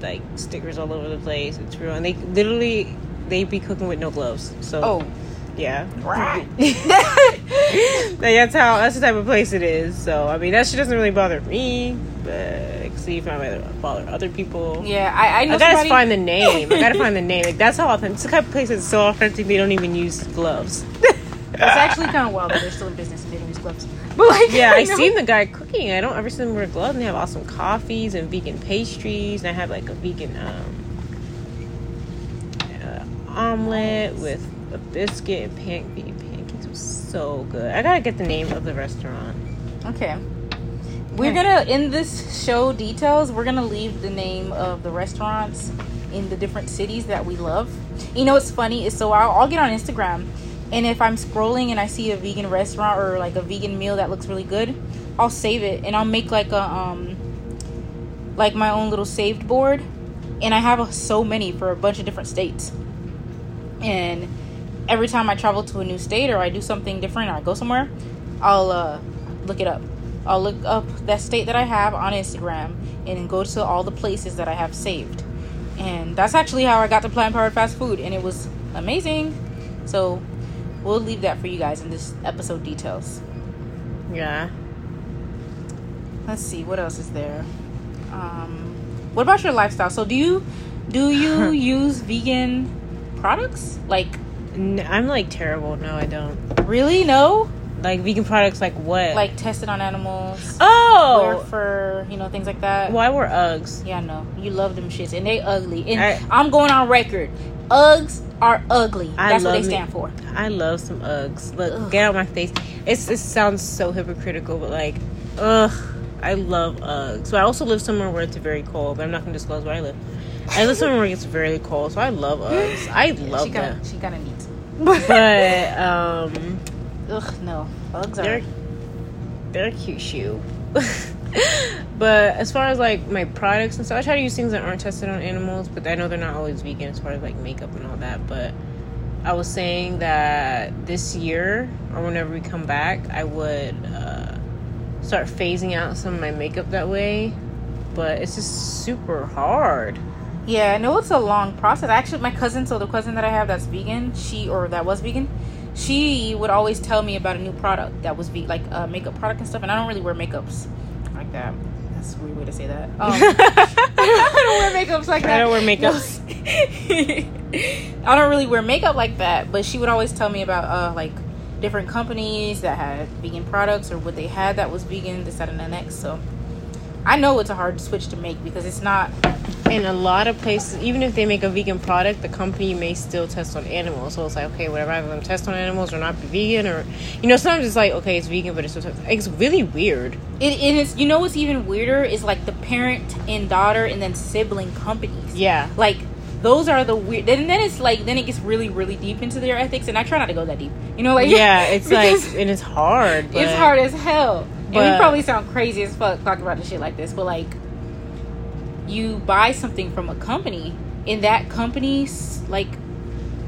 like, stickers all over the place. It's real. And they literally... They'd be cooking with no gloves. So, yeah. Right. That's the type of place it is. So, I mean, that shit doesn't really bother me. But, see if I might bother other people. Yeah, I know. I gotta find the name. Like, that's how authentic. It's the type of place that's so authentic they don't even use gloves. It's actually kind of wild that they're still in business and they don't use gloves. But, like, yeah, I've seen the guy cooking. I don't ever see them wear gloves. And they have awesome coffees and vegan pastries. And I have, like, a vegan, omelet with a biscuit and pancakes. It was so good. I gotta get the name of the restaurant. Okay. We're gonna, in this show details, we're gonna leave the name of the restaurants in the different cities that we love. You know what's funny is, so I'll get on Instagram, and if I'm scrolling and I see a vegan restaurant or like a vegan meal that looks really good, I'll save it, and I'll make like a like my own little saved board, and I have so many for a bunch of different states. And every time I travel to a new state, or I do something different, or I go somewhere, I'll look it up. I'll look up that state that I have on Instagram and go to all the places that I have saved. And that's actually how I got to Plant Powered Fast Food, and it was amazing. So we'll leave that for you guys in this episode details. Yeah. Let's see, what else is there? What about your lifestyle? So do you use vegan products? Like, I'm like terrible. No, I don't. Really? No? Like vegan products, like what? Like tested on animals. Oh! Wear fur, you know, things like that. Well, I wear Uggs. Yeah, no. You love them shits, and they ugly. And I'm going on record. Uggs are ugly. That's what they stand for. I love some Uggs. Look, ugh, get out of my face. It sounds so hypocritical, but like, ugh, I love Uggs. But I also live somewhere where it's very cold, but I'm not going to disclose where I live. I live somewhere where it gets very cold, so I love Uggs. I love them. She got a neat. But, ugg, no. Uggs they're a cute shoe. But as far as like my products and stuff, I try to use things that aren't tested on animals, but I know they're not always vegan as far as like makeup and all that. But I was saying that this year or whenever we come back, I would start phasing out some of my makeup that way, but it's just super hard. Yeah, I know it's a long process. Actually, my cousin, so the cousin that I have that's vegan, she would always tell me about a new product that was like a makeup product and stuff, and I don't really wear makeups like that. That's a weird way to say that. I don't really wear makeup like that, but she would always tell me about like different companies that had vegan products or what they had that was vegan, this, that, and the next. So I know it's a hard switch to make because it's not. In a lot of places, even if they make a vegan product, the company may still test on animals. So it's like, okay, whatever, either them test on animals or not be vegan, or sometimes it's like, okay, it's vegan, but it's still. It's really weird. It is. You know what's even weirder is like the parent and daughter, and then sibling companies. Yeah, like those are the weird. And then it's like, then it gets really, really deep into their ethics, and I try not to go that deep. Yeah, it's like, and it's hard. But it's hard as hell. But, and we probably sound crazy as fuck talking about the shit like this, but like, you buy something from a company, and that company like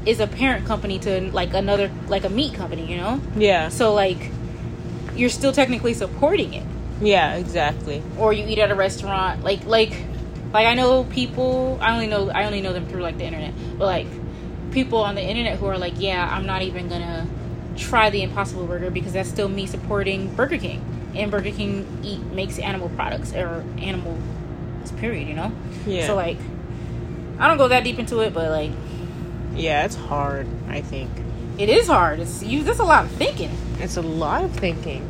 is a parent company to like another, like a meat company, Yeah. So like, you're still technically supporting it. Yeah, exactly. Or you eat at a restaurant, like I know people. I only know them through like the internet, but like people on the internet who are like, yeah, I'm not even gonna try the Impossible Burger because that's still me supporting Burger King, and Burger King makes animal products or animal. Period, Yeah. So like, I don't go that deep into it, but like, yeah, it's hard. I think it is hard. That's a lot of thinking. It's a lot of thinking.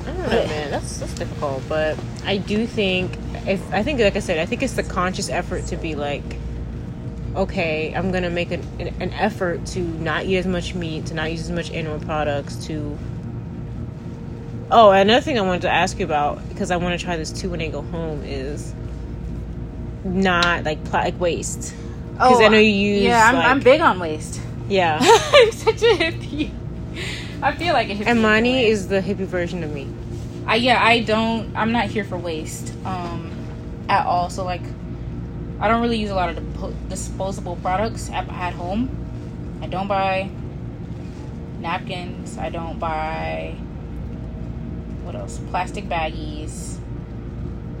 I don't know, man. That's difficult. But I do think, I think it's the conscious effort to be like, okay, I'm gonna make an effort to not eat as much meat, to not use as much animal products, to. Oh, another thing I wanted to ask you about, because I want to try this too when I go home, is not like plastic waste. Because I know you use. Yeah, I'm big on waste. Yeah, I'm such a hippie. I feel like a hippie. And Imani is the hippie version of me. I'm not here for waste, at all. So like, I don't really use a lot of disposable products at home. I don't buy napkins. I don't buy. What else? Plastic baggies.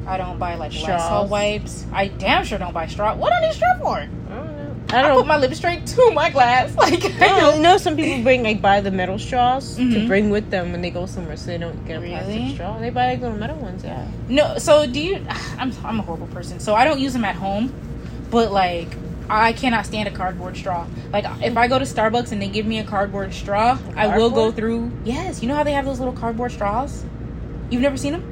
I don't buy like Lysol wipes. I damn sure don't buy straw. What do I need straw for? I don't know. I put my lips straight to my glass. Like, I know some people buy the metal straws to bring with them when they go somewhere, so they don't get a plastic straw. They buy like little metal ones. Yeah. No. So I'm a horrible person. So I don't use them at home, but like I cannot stand a cardboard straw. Like, if I go to Starbucks and they give me a cardboard straw, I will go through. Yes, you know how they have those little cardboard straws? You've never seen them?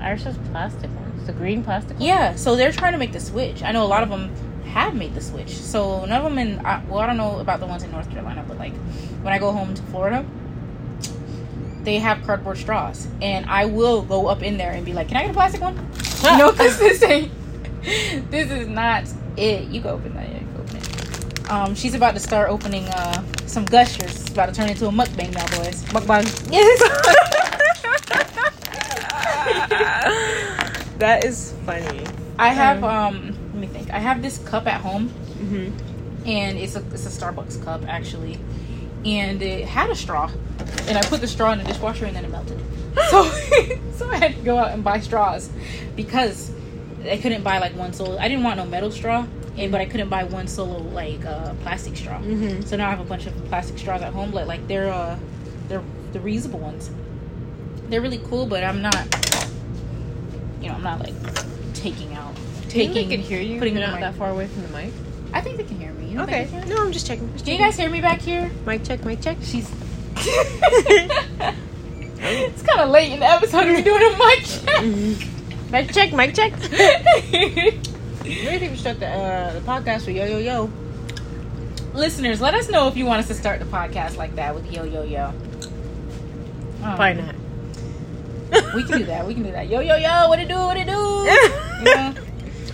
Ours is plastic ones. The green plastic ones? Yeah, so they're trying to make the switch. I know a lot of them have made the switch. So, none of them I don't know about the ones in North Carolina, but, like, when I go home to Florida, they have cardboard straws. And I will go up in there and be like, can I get a plastic one? No, because this is not it. You go open that. Yeah, go open it. She's about to start opening some gushers. It's about to turn into a mukbang now, boys. Mukbang. Yes. That is funny. I have let me think. I have this cup at home, and it's a Starbucks cup actually, and it had a straw, and I put the straw in the dishwasher and then it melted. So I had to go out and buy straws because I couldn't buy like one solo. I didn't want no metal straw, but I couldn't buy one solo like plastic straw. So now I have a bunch of plastic straws at home, but like they're the reusable ones. They're really cool, but I'm not like taking out. They can hear you. Putting it not that far away from the mic. I think they can hear me. Okay. No, I'm just checking. Can you guys hear me back here? Mic check. She's. It's kind of late in the episode to be doing a mic check. Mic check. Maybe we should start the podcast with yo yo yo. Listeners, let us know if you want us to start the podcast like that with yo, yo, yo. Why not? We can do that. We can do that. Yo, yo, yo. What it do? What it do? You know?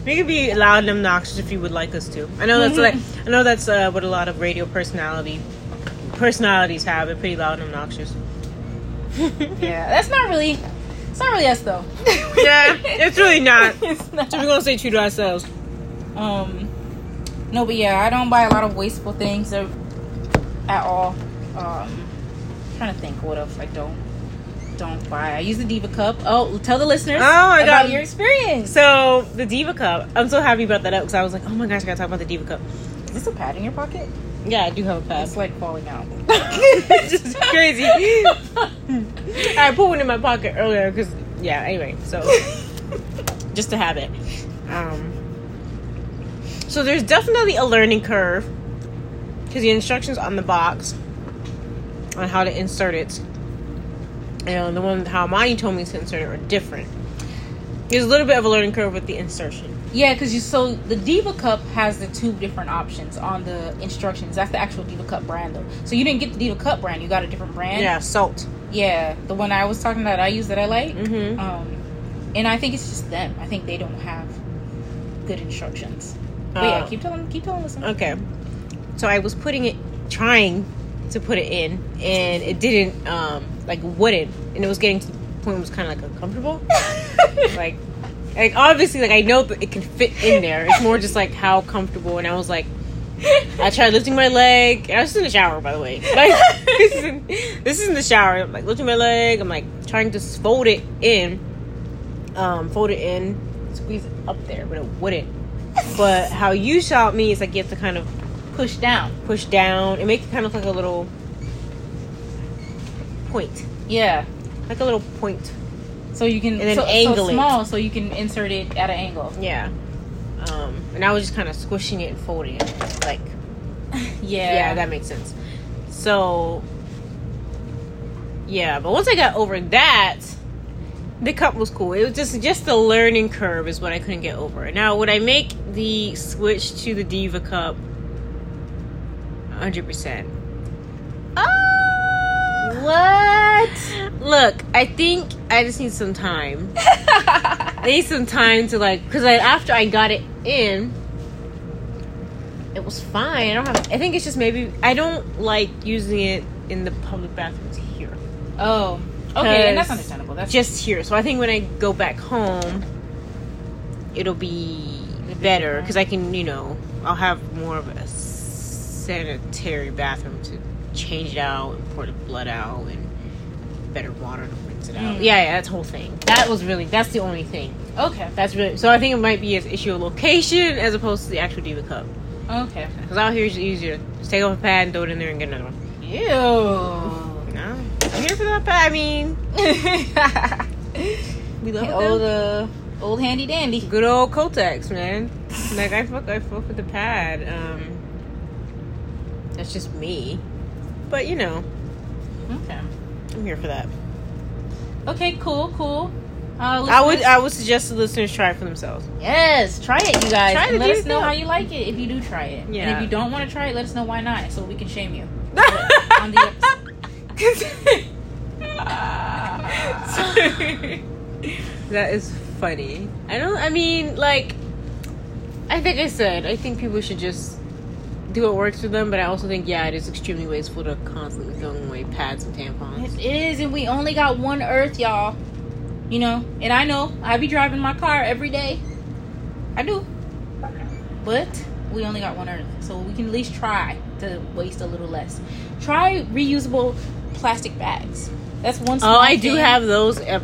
We can be loud and obnoxious if you would like us to. I know that's like, I know that's what a lot of radio personalities have. They're pretty loud and obnoxious. Yeah, that's not really. It's not really us though. Yeah, it's really not. It's not. So we're gonna stay true to ourselves. No, but yeah, I don't buy a lot of wasteful things at all. I'm trying to think what else I don't buy. I use the Diva Cup. Oh, tell the listeners about your experience. So the Diva Cup, I'm so happy you brought that up because I was like, oh my gosh, I gotta talk about the Diva Cup. Is this a pad in your pocket? Yeah, I do have a pad. It's like falling out. It's just crazy. I put one in my pocket earlier because anyway, so just to have it. So there's definitely a learning curve because the instructions on the box on how to insert it and the one how Monty told me to insert it are different. There's a little bit of a learning curve with the insertion. Yeah, because the Diva Cup has the two different options on the instructions. That's the actual Diva Cup brand, though. So you didn't get the Diva Cup brand. You got a different brand. Yeah, Salt. Yeah, the one I was talking about I use that I like. Mm-hmm. And I think it's just them. I think they don't have good instructions. But yeah, keep telling us. Okay. So I was trying to put it in, and it didn't, wouldn't. And it was getting to the point it was kind of, uncomfortable. Like, obviously, I know that it can fit in there. It's more just, how comfortable. And I was like, I tried lifting my leg. I was in the shower, by the way. This is in the shower. I'm, lifting my leg. I'm, trying to fold it in, squeeze it up there, but it wouldn't. But how you shot me is, you have to kind of push down. It makes it kind of like a little point. Yeah. Like a little point. So you can, and then angle it. Small, so you can insert it at an angle. Yeah. And I was just kind of squishing it and folding it. Yeah, that makes sense. So, yeah. But once I got over that, the cup was cool. It was just the learning curve is what I couldn't get over. Now, would I make the switch to the Diva Cup? 100%. What? Look, I think I just need some time. I need some time to because after I got it in, it was fine. I think it's just maybe I don't like using it in the public bathrooms here. Oh, okay, and that's understandable. That's just here. So I think when I go back home, it'll be better because I can, I'll have more of a sanitary bathroom to change it out and pour the blood out and better water to rinse it out. Yeah, that's the whole thing. That's the only thing. Okay. That's really, so I think it might be an issue of location as opposed to the actual Diva Cup. Okay. Because out here it's easier. Just take off a pad and throw it in there and get another one. Ew. No. I'm here for that pad. I mean. We love old handy dandy. Good old Kotex, man. I fuck with the pad. That's just me. But, Okay. I'm here for that. Okay, cool. I would suggest the listeners try it for themselves. Yes, try it, you guys. Let us know how you like it if you do try it. Yeah. And if you don't want to try it, let us know why not so we can shame you. On the episode. That is funny. I think I said, I think people should just do what works for them, but I also think it is extremely wasteful to constantly throwing away pads and tampons. It is, and we only got one earth, y'all. And I know I be driving my car every day. I do, but we only got one earth, so we can at least try to waste a little less. Try reusable plastic bags. That's one. Oh, I do have those. I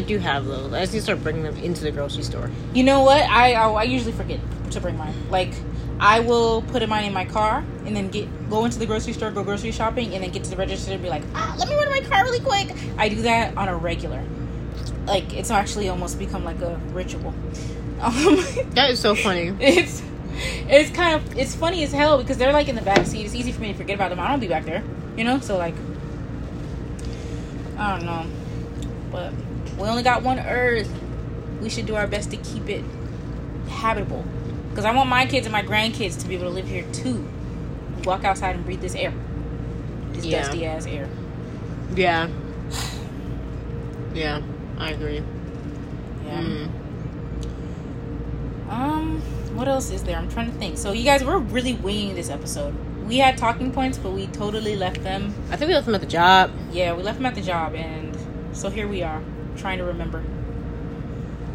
do have those. I just need to start bringing them into the grocery store. You know what? I usually forget to bring mine. I will put mine in my car and then go into the grocery store, go grocery shopping, and then get to the register and be like, let me run my car really quick. I do that on a regular. It's actually almost become like a ritual. That is so funny. It's kind of, it's funny as hell because they're in the backseat. It's easy for me to forget about them. I don't be back there, So I don't know. But we only got one earth. We should do our best to keep it habitable. Because I want my kids and my grandkids to be able to live here, too. walk outside and breathe this air. This dusty ass air. Yeah. Yeah, I agree. Yeah. Mm. What else is there? I'm trying to think. So you guys, we're really winging this episode. We had talking points, but we totally left them. I think we left them at the job. Yeah, we left them at the job, and so here we are, trying to remember.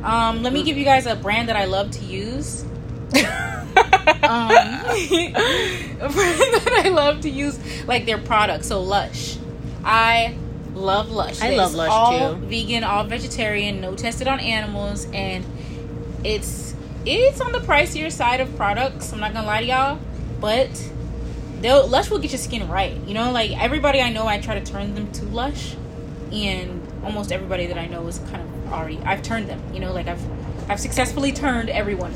Let me give you guys a brand that I love to use. A brand that I love to use, like their products. So Lush. I love Lush. I love Lush too. All vegan, all vegetarian, no tested on animals, and it's on the pricier side of products. I'm not gonna lie to y'all, but Lush will get your skin right. You know, like everybody I know, I try to turn them to Lush, and almost everybody that I know is kind of already. I've turned them. You know, like I've successfully turned everyone.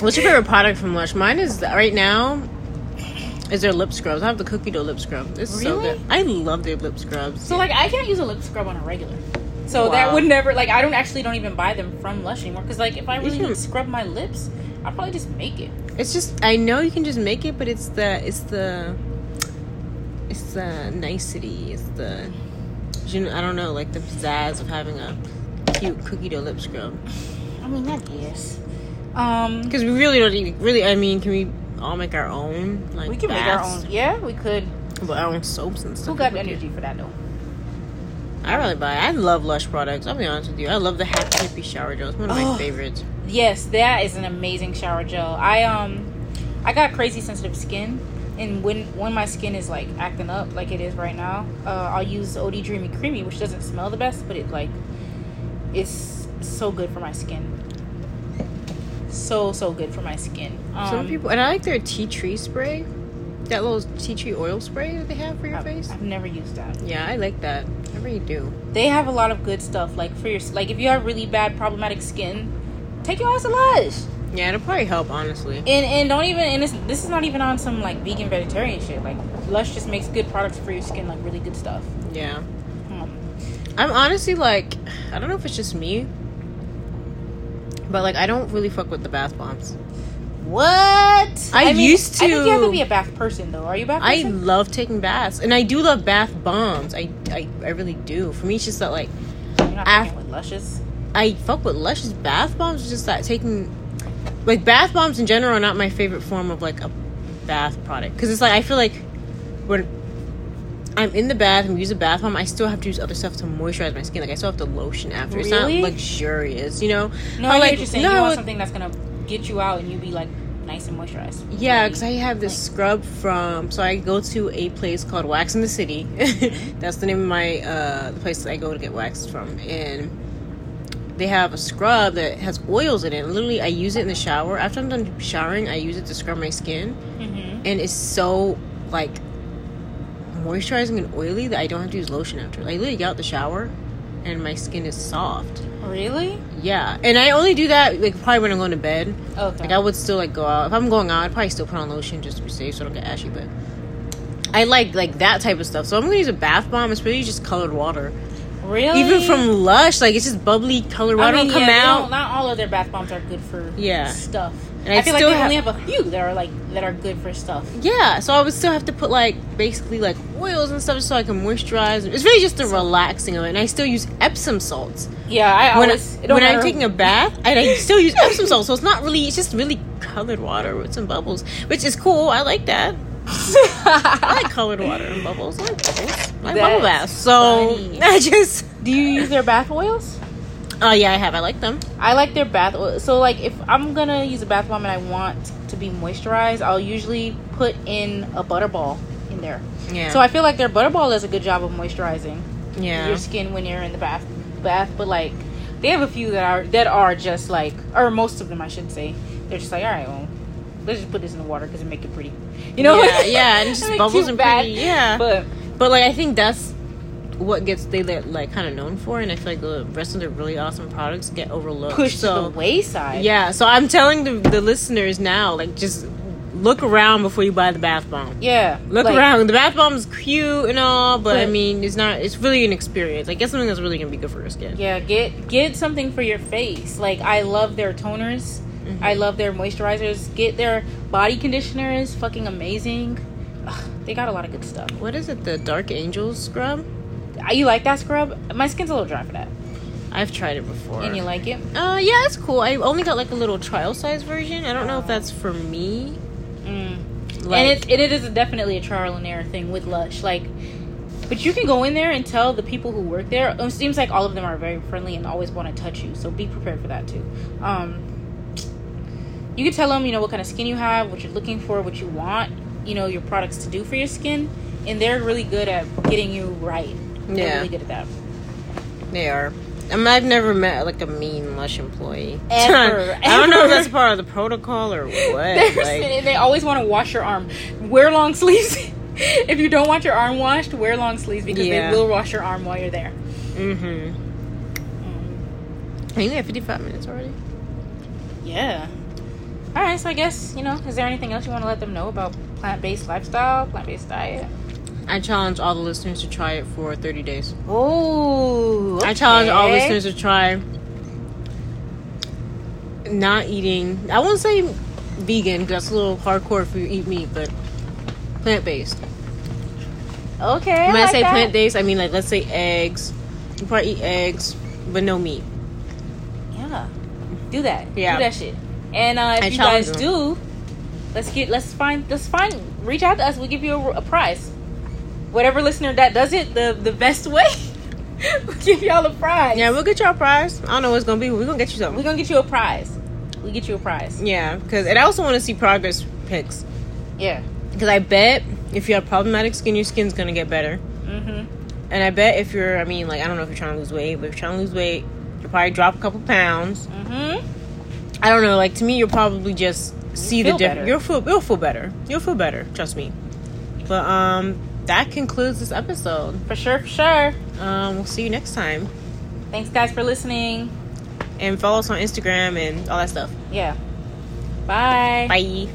What's your favorite product from Lush? Mine is right now. Is their lip scrubs? I have the cookie dough lip scrub. It's really? So good. I love their lip scrubs. So like I can't use a lip scrub on a regular. So wow. That would never, like I don't even buy them from Lush anymore, because like if I really need to scrub my lips, I'll probably just make it. It's just, I know you can just make it, but it's the nicety, it's the, you know, I don't know, like the pizzazz of having a cute cookie dough lip scrub. I mean, I guess. Because we really can we all make our own? Like we can make our own. Yeah, we could. But our own soaps and stuff. Who got the energy for that though? I really buy it. I love Lush products. I'll be honest with you. I love the Happy shower gel. It's one of my favorites. Yes, that is an amazing shower gel. I got crazy sensitive skin, and when my skin is like acting up like it is right now, I'll use OD Dreamy Creamy, which doesn't smell the best, but it's so good for my skin. So good for my skin. Some people, and I like their tea tree spray, that little tea tree oil spray that they have for your face. I've never used that. Yeah, I like that. I really do. They have a lot of good stuff, like for your, like if you have really bad problematic skin, take your ass to Lush. Yeah, it'll probably help, honestly. And don't even, and this is not even on some like vegan vegetarian shit. Like Lush just makes good products for your skin, like really good stuff. Yeah. I'm honestly like, I don't know if it's just me, but like I don't really fuck with the bath bombs. What? I mean, used to. I think you have to be a bath person though. Are you a bath person? I love taking baths, and I do love bath bombs. I really do. For me, it's just that like. You're not fucking with Lush's. I fuck with Lush's. Bath bombs. Just that taking, like bath bombs in general are not my favorite form of like a bath product, because it's like I feel like when I'm in the bath and we use a bath bomb, I still have to use other stuff to moisturize my skin. Like I still have to lotion after. Really? It's not luxurious, you know. No, I like, you're just saying you want something that's gonna get you out and you be like nice and moisturized. Yeah, because I have this scrub from. So I go to a place called Wax in the City. That's the name of my the place that I go to get waxed from, and they have a scrub that has oils in it. Literally, I use it in the shower. After I'm done showering, I use it to scrub my skin, and it's so like moisturizing and oily that I don't have to use lotion after. I literally get out the shower and my skin is soft. Really? Yeah. And I only do that like probably when I'm going to bed. Okay. Like I would still like go out. If I'm going out, I'd probably still put on lotion just to be safe so I don't get ashy, but I like that type of stuff. So I'm gonna use a bath bomb. It's really just colored water. Really? Even from Lush, like it's just bubbly colored water. I mean, not all of their bath bombs are good for stuff. And I feel like they only have a few that are good for stuff. Yeah, so I would still have to put like basically like oils and stuff so I can moisturize. It's really just the relaxing of it. And I still use Epsom salts. Yeah, I'm taking a bath, I still use Epsom salts. So it's not really. It's just really colored water with some bubbles, which is cool. I like that. I like colored water and bubbles. I like bubbles. I like bubble baths. So funny. I just. Do you use their bath oils? Oh, yeah, I have. I like them. I like their bath oil. So, like, if I'm going to use a bath bomb and I want to be moisturized, I'll usually put in a butterball in there. Yeah. So, I feel like their butterball does a good job of moisturizing your skin when you're in the bath. But, like, they have a few that are just, like, or most of them, I should say. They're just like, all right, well, let's just put this in the water because it make it pretty. You know? Yeah, yeah. And it just bubbles and pretty. Yeah. But, like, I think that's what gets they like kind of known for, and I feel like the rest of their really awesome products get overlooked, pushed to the wayside. Yeah, so I'm telling the listeners now, like just look around before you buy the bath bomb. Yeah, look around. The bath bomb is cute and all, but I mean, it's not. It's really an experience. Like get something that's really gonna be good for your skin. Yeah, get something for your face. Like I love their toners. Mm-hmm. I love their moisturizers. Get their body conditioner is fucking amazing. Ugh, they got a lot of good stuff. What is it? The Dark Angel scrub? You like that scrub? My skin's a little dry for that. I've tried it before. And you like it? Yeah, it's cool. I only got like a little trial size version. I don't know if that's for me. Like, and it is definitely a trial and error thing with Lush. Like, but you can go in there and tell the people who work there. It seems like all of them are very friendly and always want to touch you. So be prepared for that too. You can tell them, you know, what kind of skin you have, what you're looking for, what you want, you know, your products to do for your skin. And they're really good at getting you right. They're really good at that. They are. I mean, I've never met like a mean Lush employee ever. I don't know if that's part of the protocol or what. They always want to wash your arm. Wear long sleeves. If you don't want your arm washed, wear long sleeves because they will wash your arm while you're there. Mm-hmm. Are you at 55 minutes already? Yeah. All right. So I guess, you know, is there anything else you want to let them know about plant-based lifestyle, plant-based diet? I challenge all the listeners to try it for 30 days. Oh, okay. I challenge all listeners to try not eating. I won't say vegan because that's a little hardcore if you eat meat, but plant-based. Okay. When I say plant-based, I mean like let's say eggs. You probably eat eggs, but no meat. Yeah, do that. Yeah, do that shit. And if you guys do, let's find. Reach out to us. We'll give you a prize. Whatever listener that does it the best way, we'll give y'all a prize. Yeah, we'll get y'all a prize. I don't know what it's gonna be. We're gonna get you something. We're gonna get you a prize. We get you a prize. Yeah, because and I also want to see progress pics. Yeah, because I bet if you have problematic skin, your skin's gonna get better. Mm-hmm. And I bet if you're, I mean, like I don't know if you're trying to lose weight, but if you're trying to lose weight, you'll probably drop a couple pounds. Mm-hmm. I don't know. Like to me, you'll probably just see the difference. You'll feel better. You'll feel better. Trust me. But that concludes this episode. For sure. We'll see you next time. Thanks, guys, for listening. And follow us on Instagram and all that stuff. Yeah. Bye. Bye.